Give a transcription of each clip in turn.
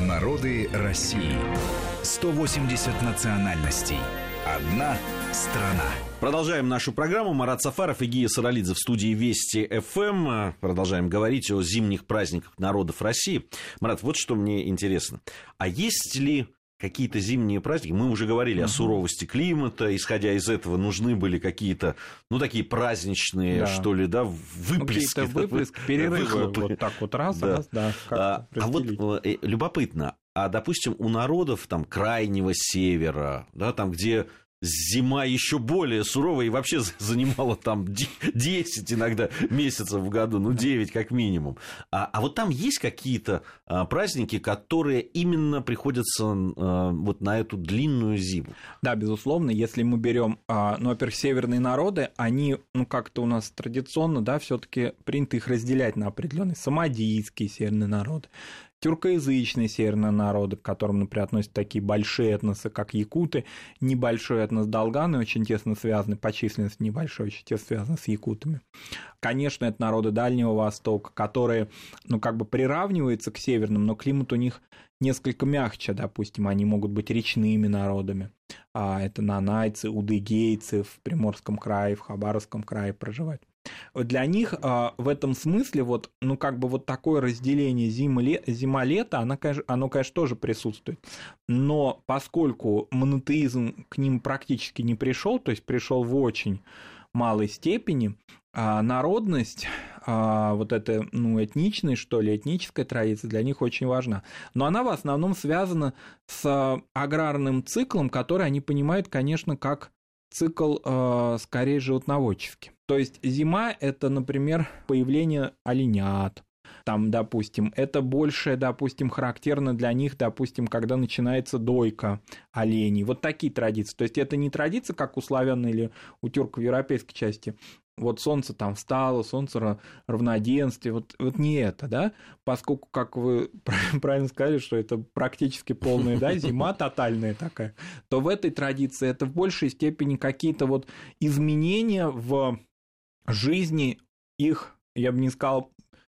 Народы России. 180 национальностей. Одна страна. Продолжаем нашу программу. Марат Сафаров и Гия Саралидзе в студии Вести-ФМ. Продолжаем говорить о зимних праздниках народов России. Марат, вот что мне интересно. А есть ли какие-то зимние праздники? Мы уже говорили о суровости климата. Исходя из этого, нужны были какие-то, ну, такие праздничные, что ли, да, выплески. Ну, какие-то выплески, перерывы. Вот так вот раз, да. А вот любопытно. А, допустим, у народов там крайнего севера, да, там, где зима еще более суровая и вообще занимала там 10 иногда месяцев в году, ну, 9 как минимум. А вот там есть какие-то праздники, которые именно приходятся вот на эту длинную зиму? Да, безусловно, если мы берем, ну, во-первых, северные народы, они, ну, как-то у нас традиционно, да, все-таки принято их разделять на определенные самодийские северные народы, тюркоязычные северные народы, к которым, например, относятся такие большие этносы, как якуты, небольшой этнос долганы, очень тесно связаны, по численности небольшой, очень тесно связаны с якутами. Конечно, это народы Дальнего Востока, которые, ну, как бы приравниваются к северным, но климат у них несколько мягче, допустим, они могут быть речными народами. Это нанайцы, удыгейцы в Приморском крае, в Хабаровском крае проживают. Для них в этом смысле вот, ну, как бы вот такое разделение зима-лето, оно, конечно, тоже присутствует. Но поскольку монотеизм к ним практически не пришел, то есть пришел в очень малой степени, народность, вот эта, ну, этничная, что ли, этническая традиция для них очень важна. Но она в основном связана с аграрным циклом, который они понимают, конечно, как цикл скорее животноводческий. То есть зима – это, например, появление оленят, там, допустим, это больше, допустим, характерно для них, допустим, когда начинается дойка оленей. Вот такие традиции. То есть это не традиция, как у славян или у тюрков в европейской части. Вот солнце там встало, солнце равноденствие, вот не это, да, поскольку, как вы правильно сказали, что это практически полная, да, зима тотальная такая, то в этой традиции это в большей степени какие-то вот изменения в жизни их, я бы не сказал,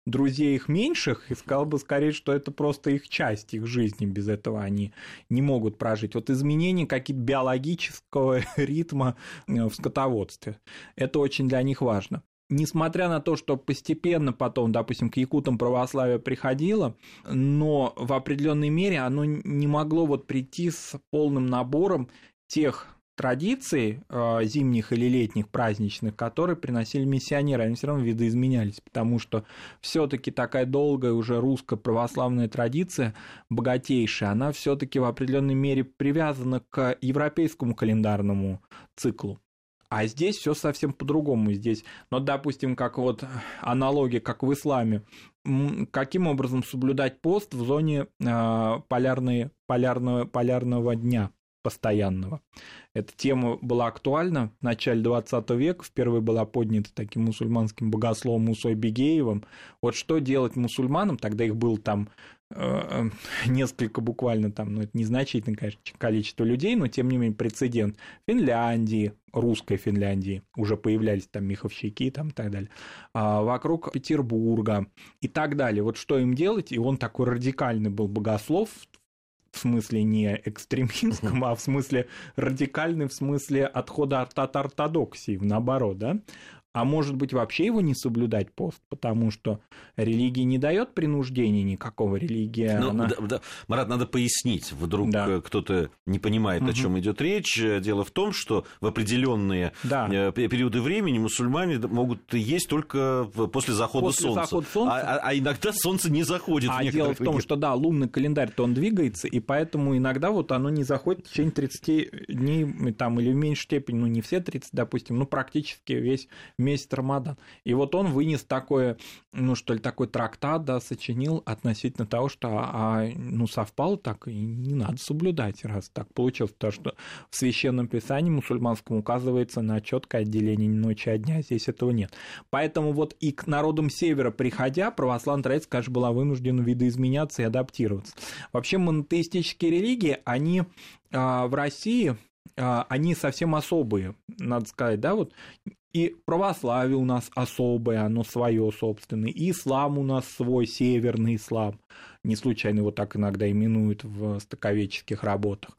друзей их меньших, и сказал бы скорее, что это просто их часть, их жизни, без этого они не могут прожить. Вот изменения какие-то биологического ритма в скотоводстве. Это очень для них важно. Несмотря на то, что постепенно потом, допустим, к якутам православие приходило, но в определенной мере оно не могло вот прийти с полным набором тех традиций зимних или летних праздничных, которые приносили миссионеры, они все равно видоизменялись, потому что все-таки такая долгая уже русская православная традиция, богатейшая, она все-таки в определенной мере привязана к европейскому календарному циклу. А здесь все совсем по-другому. Здесь, ну, допустим, как вот аналогия, как в исламе, каким образом соблюдать пост в зоне полярного дня постоянного. Эта тема была актуальна в начале XX века, впервые была поднята таким мусульманским богословом Усой Бегеевым. Вот что делать мусульманам, тогда их было там несколько буквально, там, ну, это незначительное, конечно, количество людей, но тем не менее прецедент Финляндии, русской Финляндии, уже появлялись там меховщики там, и так далее, вокруг Петербурга и так далее. Вот что им делать, и он такой радикальный был богослов, в смысле не экстремистском, а в смысле радикальный, в смысле отхода от ортодоксии, наоборот, да? А может быть, вообще его не соблюдать пост, потому что религия не дает принуждения никакого, религия... Ну, она... да, Марат, надо пояснить, вдруг кто-то не понимает, о чем идет речь. Дело в том, что в определенные периоды времени мусульмане могут есть только после захода солнца. А иногда солнце не заходит. А дело в том, что, да, лунный календарь-то он двигается, и поэтому иногда вот оно не заходит в течение 30 дней там, или в меньшей степени, ну, не все 30, допустим, ну, практически весь месяц Рамадан. И вот он вынес такое, ну, что ли, такой трактат, да, сочинил относительно того, что, ну, совпало так, и не надо соблюдать, раз так получилось, потому что в Священном Писании мусульманском указывается на четкое отделение ночи от дня, здесь этого нет. Поэтому вот и к народам Севера приходя, православная традиция, конечно, была вынуждена видоизменяться и адаптироваться. Вообще монотеистические религии, они в России, они совсем особые, надо сказать, да, вот И православие у нас особое, оно свое собственное, и ислам у нас свой, северный ислам, не случайно его так иногда именуют в стоковедческих работах,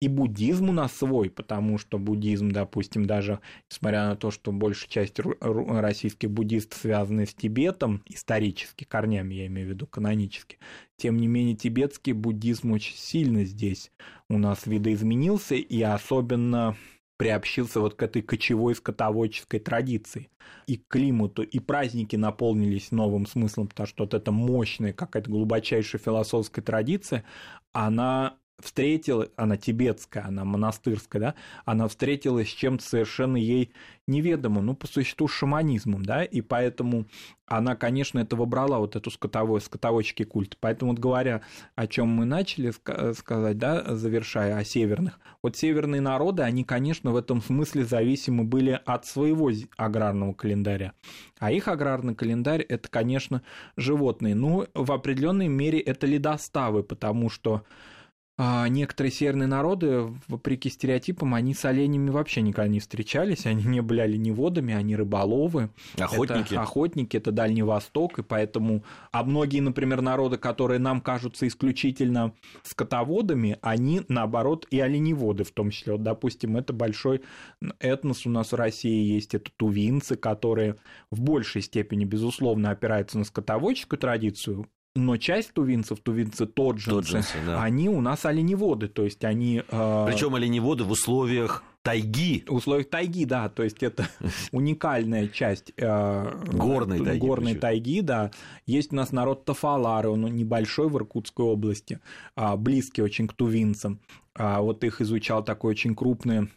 и буддизм у нас свой, потому что буддизм, допустим, даже несмотря на то, что большая часть российских буддистов связаны с Тибетом, исторически, корнями я имею в виду, канонически, тем не менее тибетский буддизм очень сильно здесь у нас видоизменился, и особенно приобщился вот к этой кочевой скотоводческой традиции и к климату, и праздники наполнились новым смыслом, потому что вот эта мощная какая-то глубочайшая философская традиция, она встретила, она тибетская, она монастырская, да, она встретилась с чем-то совершенно ей неведомым, ну, по существу, с шаманизмом, да, и поэтому она, конечно, это выбрала, вот эту скотоводческий культ. Поэтому, вот говоря, о чем мы начали сказать, да, завершая о северных, вот северные народы, они, конечно, в этом смысле зависимы были от своего аграрного календаря, а их аграрный календарь – это, конечно, животные, ну, в определенной мере это ледоставы, потому что некоторые северные народы, вопреки стереотипам, они с оленями вообще никогда не встречались, они не были оленеводами, они рыболовы. Охотники. Это охотники, это Дальний Восток, и поэтому... А многие, например, народы, которые нам кажутся исключительно скотоводами, они, наоборот, и оленеводы в том числе. Вот, допустим, это большой этнос у нас в России есть, это тувинцы, которые в большей степени, безусловно, опираются на скотоводческую традицию, но часть тувинцы-тоджинцы, да, они у нас оленеводы, то есть они... Причем оленеводы в условиях тайги. В условиях тайги, да, то есть это уникальная часть горной тайги, да. Есть у нас народ тафалары, он небольшой в Иркутской области, близкий очень к тувинцам. Вот их изучал такой очень крупный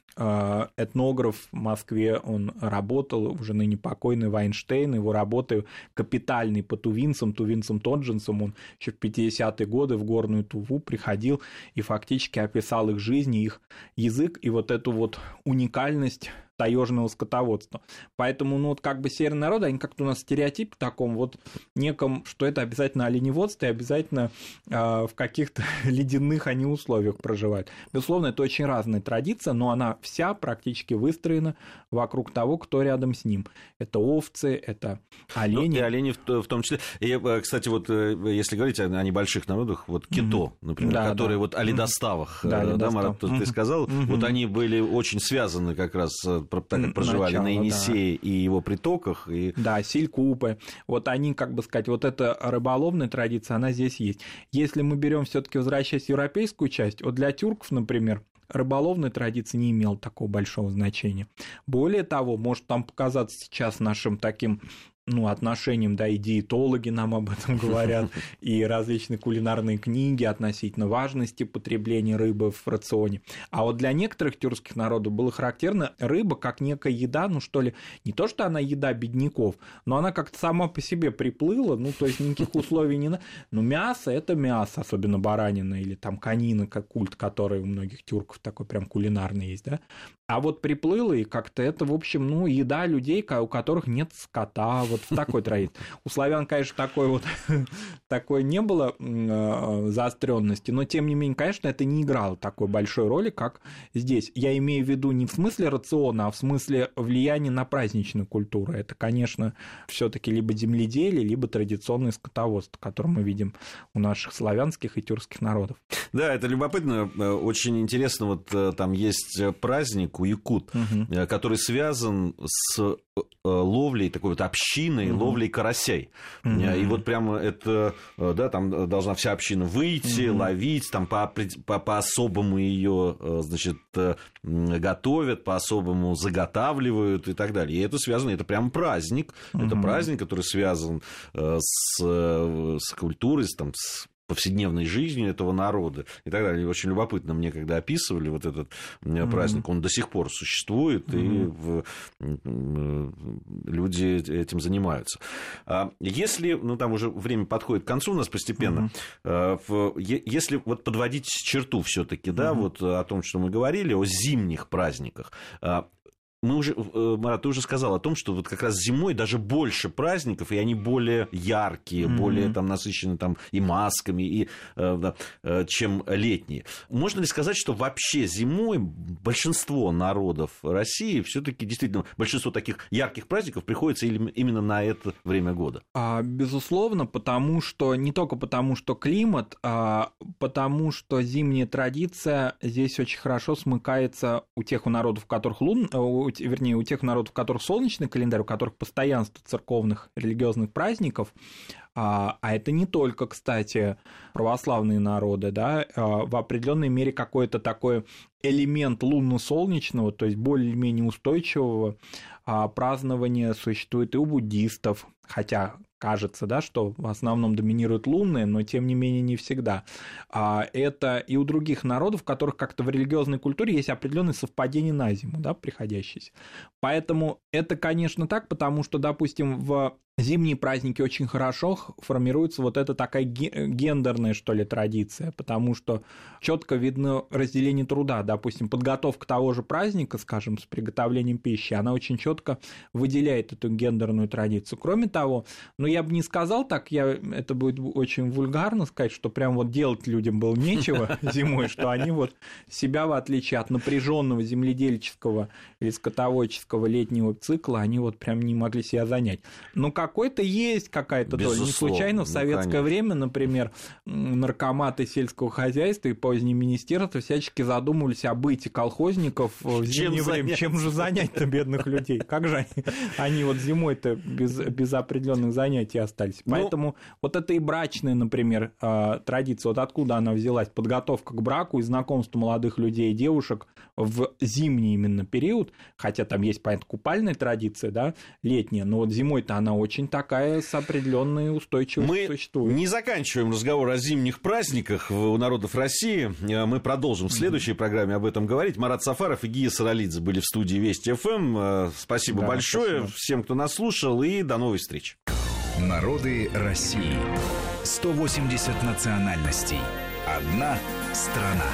этнограф в Москве, он работал, уже ныне покойный Вайнштейн, его работы капитальные по тувинцам-тоджинцам, он еще в 50-е годы в Горную Туву приходил и фактически описал их жизнь, их язык и вот эту вот уникальность таежного скотоводства. Поэтому, ну, вот как бы северные народы, они как-то у нас стереотип в таком вот неком, что это обязательно оленеводство и обязательно в каких-то ледяных они условиях проживают. Безусловно, это очень разная традиция, но она вся практически выстроена вокруг того, кто рядом с ним. Это овцы, это олени. Ну, и олени в том числе. И, кстати, вот если говорить о небольших народах, вот кито, например, да, которые да. вот о ледоставах, да, да, Марат, ты сказал, вот они были очень связаны как раз так проживали начало, на Енисее да. и его притоках. И... Да, Силькупы. Вот они, как бы сказать, вот эта рыболовная традиция, она здесь есть. Если мы берем все-таки возвращаясь в европейскую часть, вот для тюрков, например, рыболовная традиция не имела такого большого значения. Более того, может там показаться сейчас нашим таким... ну, отношением, да, и диетологи нам об этом говорят, и различные кулинарные книги относительно важности потребления рыбы в рационе. А вот для некоторых тюркских народов было характерно рыба как некая еда, ну, что ли, не то, что она еда бедняков, но она как-то сама по себе приплыла, ну, то есть никаких условий не надо. Но мясо – это мясо, особенно баранина или там конина, как культ, который у многих тюрков такой прям кулинарный есть, да. А вот приплыло, и как-то это, в общем, ну, еда людей, у которых нет скота, вот в такой традиции. У славян, конечно, такой не было заостренности, но, тем не менее, конечно, это не играло такой большой роли, как здесь. Я имею в виду не в смысле рациона, а в смысле влияния на праздничную культуру. Это, конечно, все-таки либо земледелие, либо традиционное скотоводство, которое мы видим у наших славянских и тюркских народов. Да, это любопытно, очень интересно. Вот там есть праздник, якут, который связан с ловлей, такой вот общиной, ловлей карасей. И вот прямо это, да, там должна вся община выйти, ловить, там по-особому ее, значит, готовят, по-особому заготавливают и так далее. И это связано, это прям праздник, это праздник, который связан с культурой, там, с повседневной жизнью этого народа и так далее. И очень любопытно мне, когда описывали вот этот праздник, он до сих пор существует, и люди этим занимаются. Если, ну, там уже время подходит к концу у нас постепенно, если вот подводить черту все-таки, да, вот о том, что мы говорили, о зимних праздниках, мы уже, Марат, ты уже сказал о том, что вот как раз зимой даже больше праздников, и они более яркие, более там, насыщены там, и масками, и, чем летние. Можно ли сказать, что вообще зимой большинство народов России все-таки действительно, большинство таких ярких праздников приходится именно на это время года? Безусловно, потому что не только потому, что климат, а потому что зимняя традиция здесь очень хорошо смыкается у тех народов, у которых у тех народов, у которых солнечный календарь, у которых постоянство церковных религиозных праздников, а это не только, кстати, православные народы, да, в определенной мере какой-то такой элемент лунно-солнечного, то есть более-менее устойчивого празднования существует и у буддистов, хотя кажется, да, что в основном доминируют лунные, но тем не менее не всегда. Это и у других народов, в которых как-то в религиозной культуре есть определенные совпадения на зиму, да, приходящиеся. Поэтому это, конечно, так, потому что, допустим, в зимние праздники очень хорошо формируется вот эта такая гендерная, что ли, традиция, потому что четко видно разделение труда. Допустим, подготовка того же праздника, скажем, с приготовлением пищи, она очень четко выделяет эту гендерную традицию. Кроме того, ну, я бы не сказал так, это будет очень вульгарно сказать, что прям вот делать людям было нечего зимой, что они вот себя, в отличие от напряженного земледельческого или скотоводческого летнего цикла, они вот прям не могли себя занять. Ну, какой-то есть какая-то доля. Не случайно в советское время, например, наркоматы сельского хозяйства и поздние министерства всячески задумывались о быте колхозников в зимнее время. Чем же занять-то бедных людей? Как же они вот зимой-то без определенных занятий остались? Поэтому вот это и брачная, например, традиция, вот откуда она взялась, подготовка к браку и знакомство молодых людей и девушек в зимний именно период, хотя там есть, понятно, купальная традиция, да, летняя, но вот зимой-то она очень такая с определенной устойчивостью существует. Мы не заканчиваем разговор о зимних праздниках у народов России. Мы продолжим в следующей программе об этом говорить. Марат Сафаров и Гия Саралидзе были в студии Вести-ФМ. Спасибо большое всем, кто нас слушал, и до новых встреч. Народы России. 180 национальностей. Одна страна.